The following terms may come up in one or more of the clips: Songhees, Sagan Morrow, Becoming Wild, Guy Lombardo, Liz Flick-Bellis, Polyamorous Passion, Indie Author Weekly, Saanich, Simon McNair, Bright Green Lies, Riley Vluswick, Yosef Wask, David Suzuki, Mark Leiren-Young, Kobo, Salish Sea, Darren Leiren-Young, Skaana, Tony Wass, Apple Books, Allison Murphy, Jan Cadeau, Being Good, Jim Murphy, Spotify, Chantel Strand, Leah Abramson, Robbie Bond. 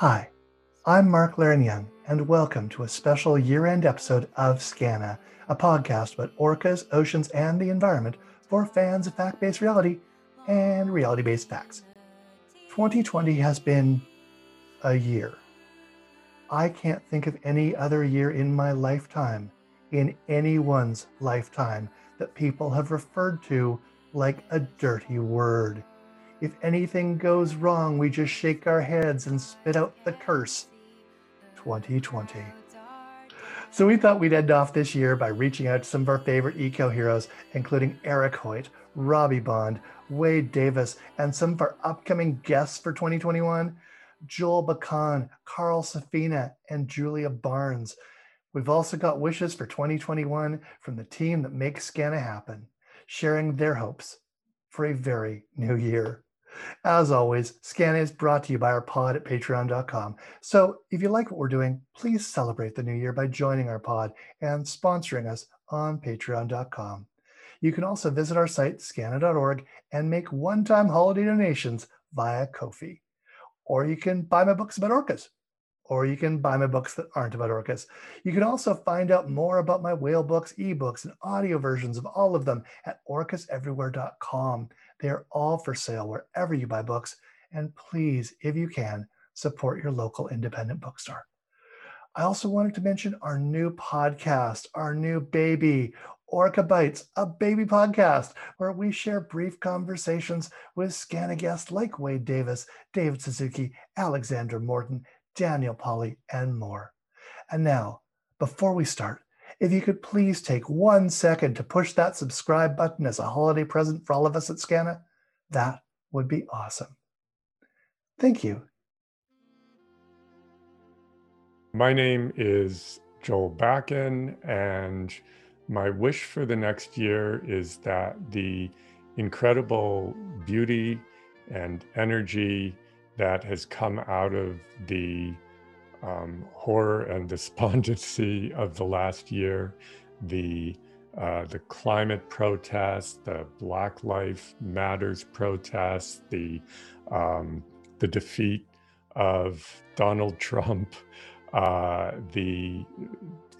Hi, I'm Mark Leiren-Young, and welcome to a special year-end episode of Skaana, a podcast about orcas, oceans, and the environment for fans of fact-based reality and reality-based facts. 2020 has been a year. I can't think of any other year in my lifetime, in anyone's lifetime, that people have referred to like a dirty word. If anything goes wrong, we just shake our heads and spit out the curse. 2020. So we thought we'd end off this year by reaching out to some of our favorite eco heroes, including Eric Hoyt, Robbie Bond, Wade Davis, and some of our upcoming guests for 2021, Joel Bakan, Carl Safina, and Julia Barnes. We've also got wishes for 2021 from the team that makes Skaana happen, sharing their hopes for a very new year. As always, Skaana is brought to you by our pod at patreon.com. So if you like what we're doing, please celebrate the new year by joining our pod and sponsoring us on patreon.com. You can also visit our site, skaana.org, and make one-time holiday donations via Ko-fi. Or you can buy my books about orcas. Or you can buy my books that aren't about orcas. You can also find out more about my whale books, ebooks, and audio versions of all of them at orcaseverywhere.com. They are all for sale wherever you buy books. And please, if you can, support your local independent bookstore. I also wanted to mention our new podcast, our new baby, Orca Bites, a baby podcast where we share brief conversations with Skaana guests like Wade Davis, David Suzuki, Alexander Morton, Daniel Polly, and more. And now, before we start, if you could please take 1 second to push that subscribe button as a holiday present for all of us at Skaana, that would be awesome. Thank you. My name is Joel Bakan, and my wish for the next year is that the incredible beauty and energy that has come out of the horror and despondency of the last year, the climate protests, the Black Lives Matters protests, the defeat of Donald Trump, the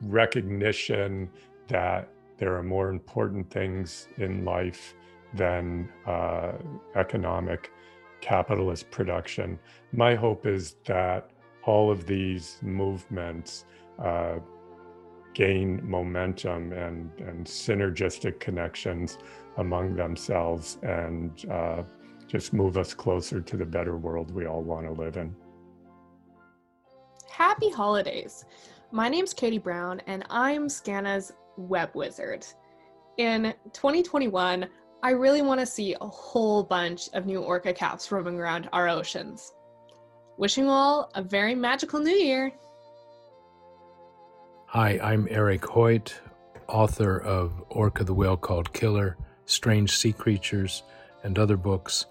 recognition that there are more important things in life than economic capitalist production. My hope is that all of these movements gain momentum and synergistic connections among themselves and just move us closer to the better world we all want to live in. Happy holidays. My name's Katie Brown and I'm Skaana's web wizard. In 2021, I really want to see a whole bunch of new orca caps roaming around our oceans. Wishing you all a very magical new year. Hi, I'm Eric Hoyt, author of Orca the Whale Called Killer, Strange Sea Creatures, and other books.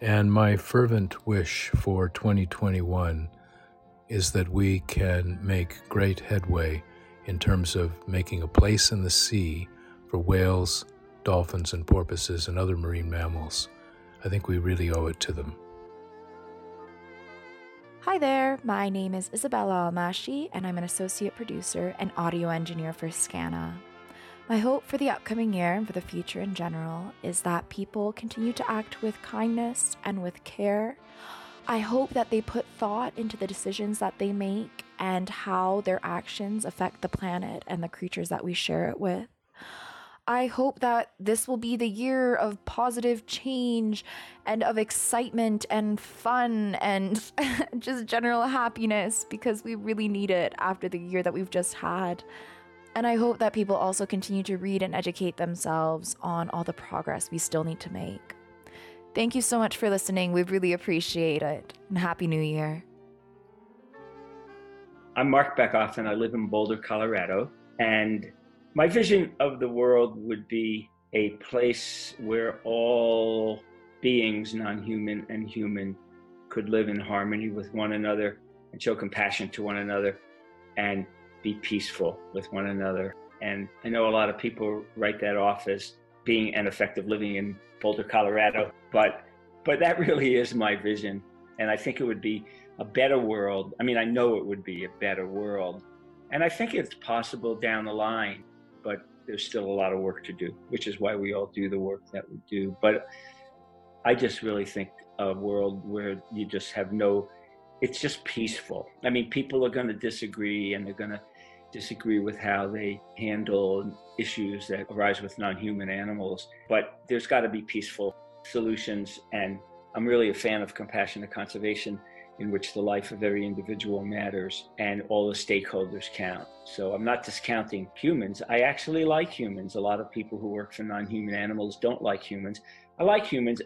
And my fervent wish for 2021 is that we can make great headway in terms of making a place in the sea for whales, dolphins and porpoises and other marine mammals. I think we really owe it to them. Hi there, my name is Isabella Al-Mashi and I'm an associate producer and audio engineer for Skaana. My hope for the upcoming year and for the future in general is that people continue to act with kindness and with care. I hope that they put thought into the decisions that they make and how their actions affect the planet and the creatures that we share it with. I hope that this will be the year of positive change and of excitement and fun and just general happiness because we really need it after the year that we've just had. And I hope that people also continue to read and educate themselves on all the progress we still need to make. Thank you so much for listening. We really appreciate it. And Happy New Year. I'm Marc Bekoff and I live in Boulder, Colorado. And my vision of the world would be a place where all beings, non-human and human, could live in harmony with one another and show compassion to one another and be peaceful with one another. And I know a lot of people write that off as being ineffective living in Boulder, Colorado, but that really is my vision. And I think it would be a better world. I mean, I know it would be a better world. And I think it's possible down the line, but there's still a lot of work to do, which is why we all do the work that we do. But I just really think a world where you just have no, it's just peaceful. I mean, people are going to disagree, and they're going to disagree with how they handle issues that arise with non-human animals, but there's got to be peaceful solutions. And I'm really a fan of compassionate conservation, in which the life of every individual matters and all the stakeholders count. So I'm not discounting humans. I actually like humans. A lot of people who work for non-human animals don't like humans. I like humans,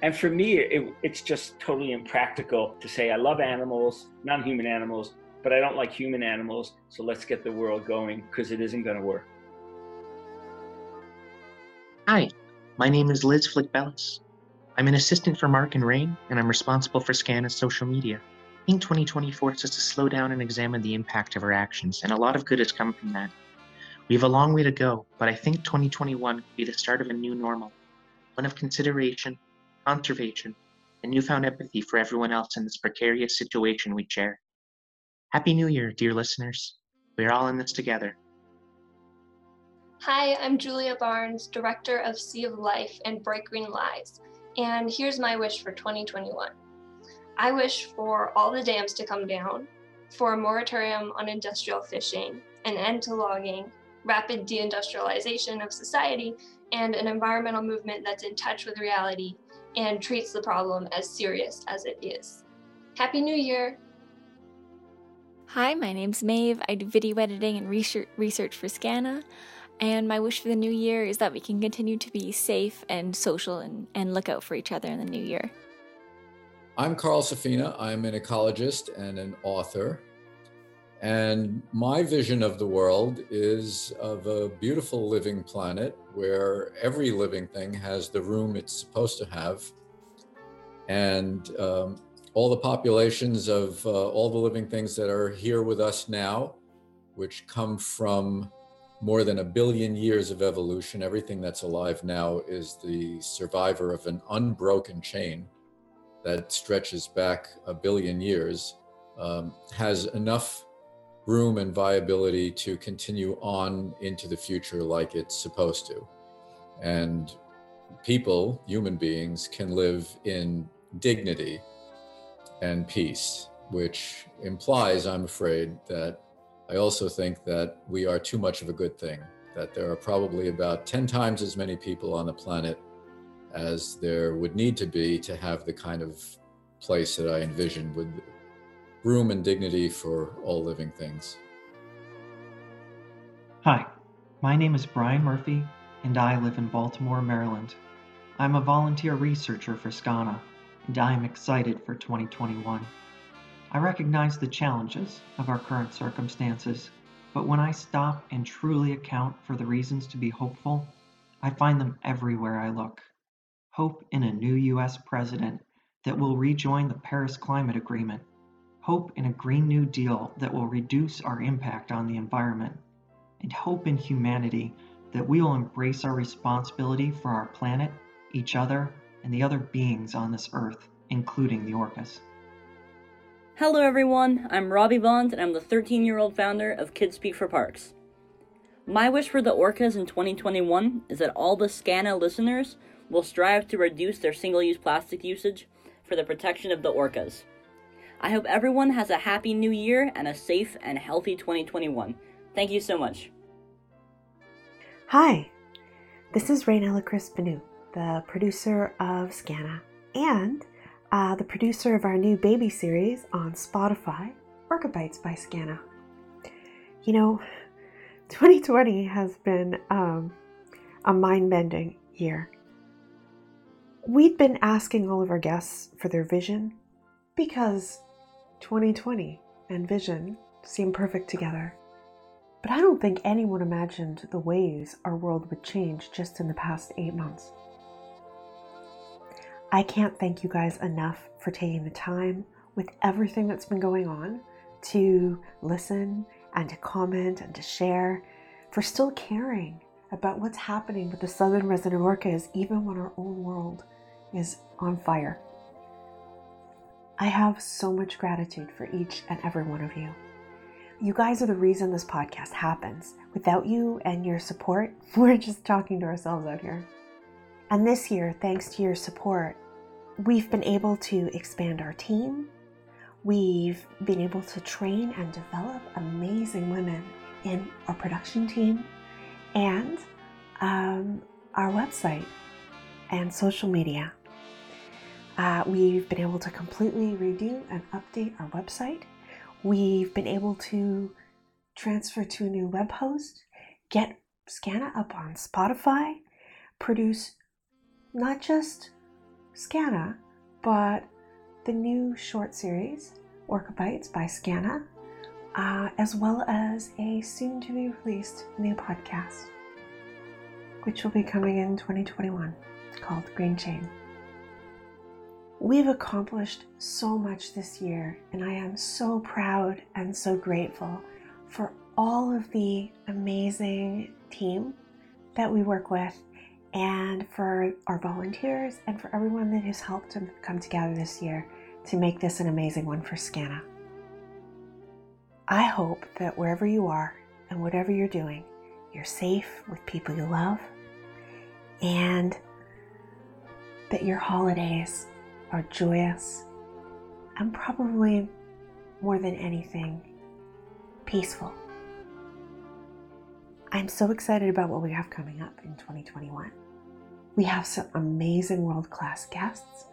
and for me, it's just totally impractical to say I love animals, non-human animals, but I don't like human animals, so let's get the world going, because it isn't going to work. Hi, my name is Liz Flick-Bellis. I'm an assistant for Mark and Rain, and I'm responsible for Skaana's social media. I think 2020 forced us to slow down and examine the impact of our actions, and a lot of good has come from that. We have a long way to go, but I think 2021 could be the start of a new normal, one of consideration, conservation, and newfound empathy for everyone else in this precarious situation we share. Happy New Year, dear listeners. We're all in this together. Hi, I'm Julia Barnes, director of Sea of Life and Bright Green Lies, and here's my wish for 2021. I wish for all the dams to come down, for a moratorium on industrial fishing, an end to logging, rapid deindustrialization of society, and an environmental movement that's in touch with reality and treats the problem as serious as it is. Happy New Year! Hi, my name's Maeve. I do video editing and research for Skaana, and my wish for the new year is that we can continue to be safe and social and look out for each other in the new year. I'm Carl Safina. I'm an ecologist and an author, and my vision of the world is of a beautiful living planet where every living thing has the room it's supposed to have, and all the populations of all the living things that are here with us now, which come from more than 1 billion years of evolution. Everything that's alive now is the survivor of an unbroken chain that stretches back 1 billion years, has enough room and viability to continue on into the future like it's supposed to. And people, human beings, can live in dignity and peace, which implies, I'm afraid, that I also think that we are too much of a good thing, that there are probably about 10 times as many people on the planet as there would need to be to have the kind of place that I envision, with room and dignity for all living things. Hi, my name is Brian Murphy, and I live in Baltimore, Maryland. I'm a volunteer researcher for Skaana, and I am excited for 2021. I recognize the challenges of our current circumstances, but when I stop and truly account for the reasons to be hopeful, I find them everywhere I look. Hope in a new U.S. president that will rejoin the Paris Climate Agreement. Hope in a Green New Deal that will reduce our impact on the environment. And hope in humanity that we will embrace our responsibility for our planet, each other, and the other beings on this earth, including the orcas. Hello everyone, I'm Robbie Bond, and I'm the 13-year-old founder of Kids Speak for Parks. My wish for the orcas in 2021 is that all the Skaana listeners will strive to reduce their single-use plastic usage for the protection of the orcas. I hope everyone has a happy new year and a safe and healthy 2021. Thank you so much. Hi, this is Rainella Chris Benut, the producer of Skaana, and the producer of our new baby series on Spotify, Orca Bites by Skaana. You know, 2020 has been a mind-bending year. We've been asking all of our guests for their vision, because 2020 and vision seem perfect together. But I don't think anyone imagined the ways our world would change just in the past 8 months. I can't thank you guys enough for taking the time, with everything that's been going on, to listen and to comment and to share, for still caring about what's happening with the southern resident orcas, even when our own world is on fire. I have so much gratitude for each and every one of you. You guys are the reason this podcast happens. Without you and your support, we're just talking to ourselves out here. And this year, thanks to your support, we've been able to expand our team. We've been able to train and develop amazing women in our production team and our website and social media. We've been able to completely redo and update our website. We've been able to transfer to a new web host, get Skaana up on Spotify, produce not just Skaana, but the new short series, Orca Bites by Skaana, as well as a soon-to-be-released new podcast, which will be coming in 2021, called Green Chain. We've accomplished so much this year, and I am so proud and so grateful for all of the amazing team that we work with, and for our volunteers, and for everyone that has helped to come together this year to make this an amazing one for Skaana. I hope that wherever you are and whatever you're doing, you're safe with people you love, and that your holidays are joyous, and probably more than anything, peaceful. I'm so excited about what we have coming up in 2021. We have some amazing world-class guests,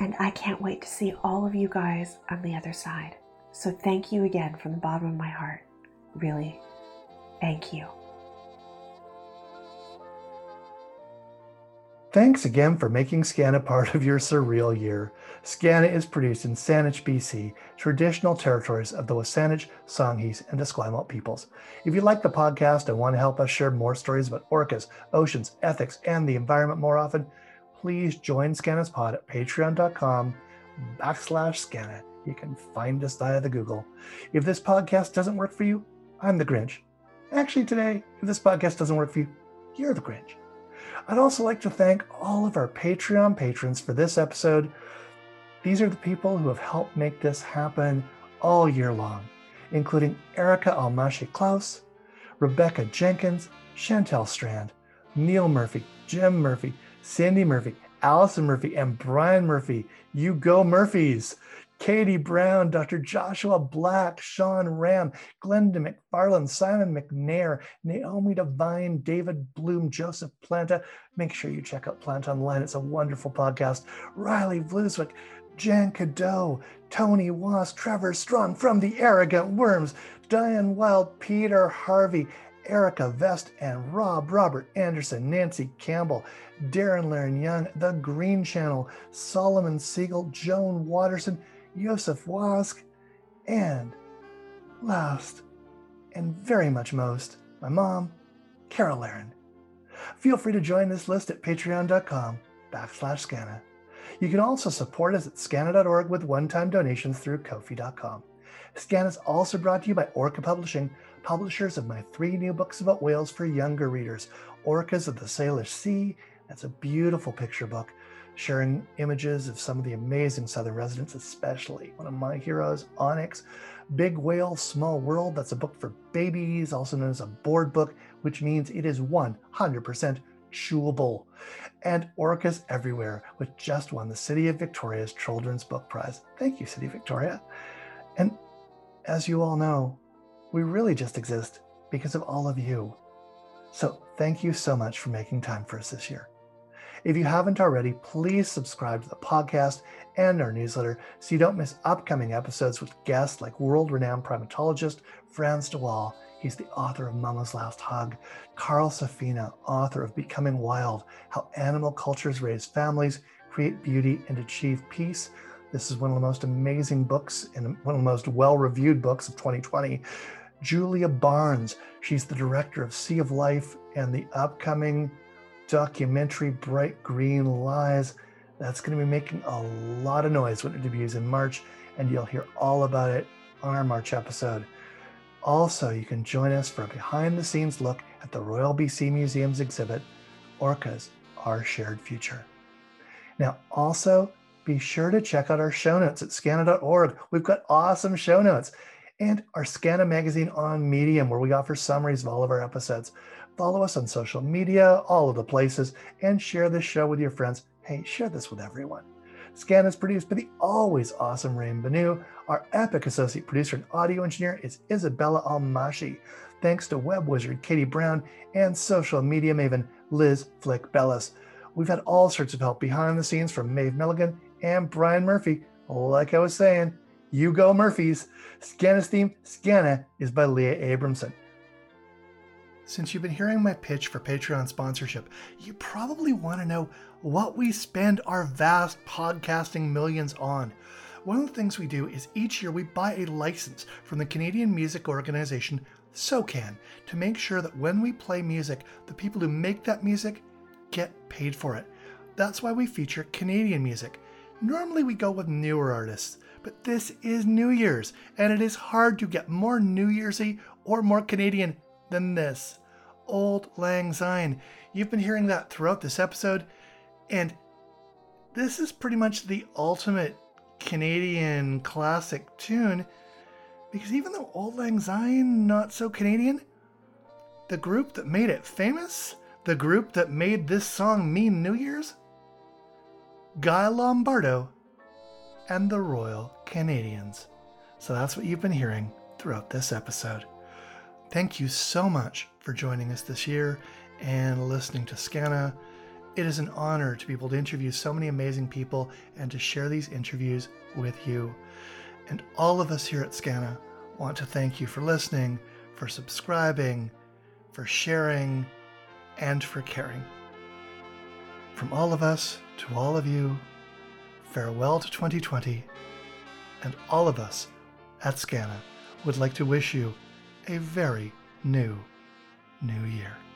and I can't wait to see all of you guys on the other side. So thank you again from the bottom of my heart. Really, thank you. Thanks again for making Skaana part of your surreal year. Skaana is produced in Saanich, BC, traditional territories of the Wasanich, Songhees, and Esquimalt peoples. If you like the podcast and want to help us share more stories about orcas, oceans, ethics, and the environment more often, please join Skaana's pod at patreon.com/Skaana. You can find us via the Google. If this podcast doesn't work for you, I'm the Grinch. Actually, today, if this podcast doesn't work for you, you're the Grinch. I'd also like to thank all of our Patreon patrons for this episode. These are the people who have helped make this happen all year long, including Erica Al-Mashi Klaus, Rebecca Jenkins, Chantel Strand, Neil Murphy, Jim Murphy, Cindy Murphy, Allison Murphy, and Brian Murphy. You go Murphys! Katie Brown, Dr. Joshua Black, Sean Ram, Glenda McFarland, Simon McNair, Naomi Devine, David Bloom, Joseph Planta. Make sure you check out Planta online. It's a wonderful podcast. Riley Vluswick, Jan Cadeau, Tony Wass, Trevor Strong from the Arrogant Worms, Diane Wild, Peter Harvey, Erica Vest, and Robert Anderson, Nancy Campbell, Darren Leiren-Young, The Green Channel, Solomon Siegel, Joan Watterson, Yosef Wask, and last, and very much most, my mom, Carol Leiren. Feel free to join this list at patreon.com/Skaana. You can also support us at Skaana.org with one-time donations through Ko-fi.com. Skaana is also brought to you by Orca Publishing, publishers of my 3 new books about whales for younger readers, Orcas of the Salish Sea. That's a beautiful picture book, sharing images of some of the amazing southern residents, especially one of my heroes, Onyx. Big Whale, Small World, that's a book for babies, also known as a board book, which means it is 100% chewable. And Orcas Everywhere, which just won the City of Victoria's Children's Book Prize. Thank you, City of Victoria. And as you all know, we really just exist because of all of you. So thank you so much for making time for us this year. If you haven't already, please subscribe to the podcast and our newsletter so you don't miss upcoming episodes with guests like world-renowned primatologist Frans de Waal. He's the author of Mama's Last Hug. Carl Safina, author of Becoming Wild, How Animal Cultures Raise Families, Create Beauty, and Achieve Peace. This is one of the most amazing books and one of the most well-reviewed books of 2020. Julia Barnes, she's the director of Sea of Life and the upcoming documentary Bright Green Lies. That's going to be making a lot of noise when it debuts in March, and you'll hear all about it on our March episode. Also, you can join us for a behind-the-scenes look at the Royal BC Museum's exhibit, Orcas, Our Shared Future. Now, also, be sure to check out our show notes at skaana.org. We've got awesome show notes, and our Skaana magazine on Medium, where we offer summaries of all of our episodes. Follow us on social media, all of the places, and share this show with your friends. Hey, share this with everyone. Skaana is produced by the always awesome Rain Benut. Our epic associate producer and audio engineer is Isabella Al-Mashi. Thanks to web wizard Katie Brown and social media maven Liz Flick-Bellis. We've had all sorts of help behind the scenes from Maeve Milligan and Brian Murphy. Like I was saying, you go Murphys. Skaana's theme, Skaana, is by Leah Abramson. Since you've been hearing my pitch for Patreon sponsorship, you probably want to know what we spend our vast podcasting millions on. One of the things we do is each year we buy a license from the Canadian music organization SOCAN to make sure that when we play music, the people who make that music get paid for it. That's why we feature Canadian music. Normally we go with newer artists, but this is New Year's, and it is hard to get more New Year's-y or more Canadian than this. Auld Lang Syne. You've been hearing that throughout this episode, and this is pretty much the ultimate Canadian classic tune, because even though Auld Lang Syne not so Canadian, the group that made it famous, the group that made this song mean New Year's, Guy Lombardo and the Royal Canadians. So that's what you've been hearing throughout this episode. Thank you so much for joining us this year and listening to Skaana. It is an honor to be able to interview so many amazing people and to share these interviews with you. And all of us here at Skaana want to thank you for listening, for subscribing, for sharing, and for caring. From all of us to all of you, farewell to 2020, and all of us at Skaana would like to wish you a very new year.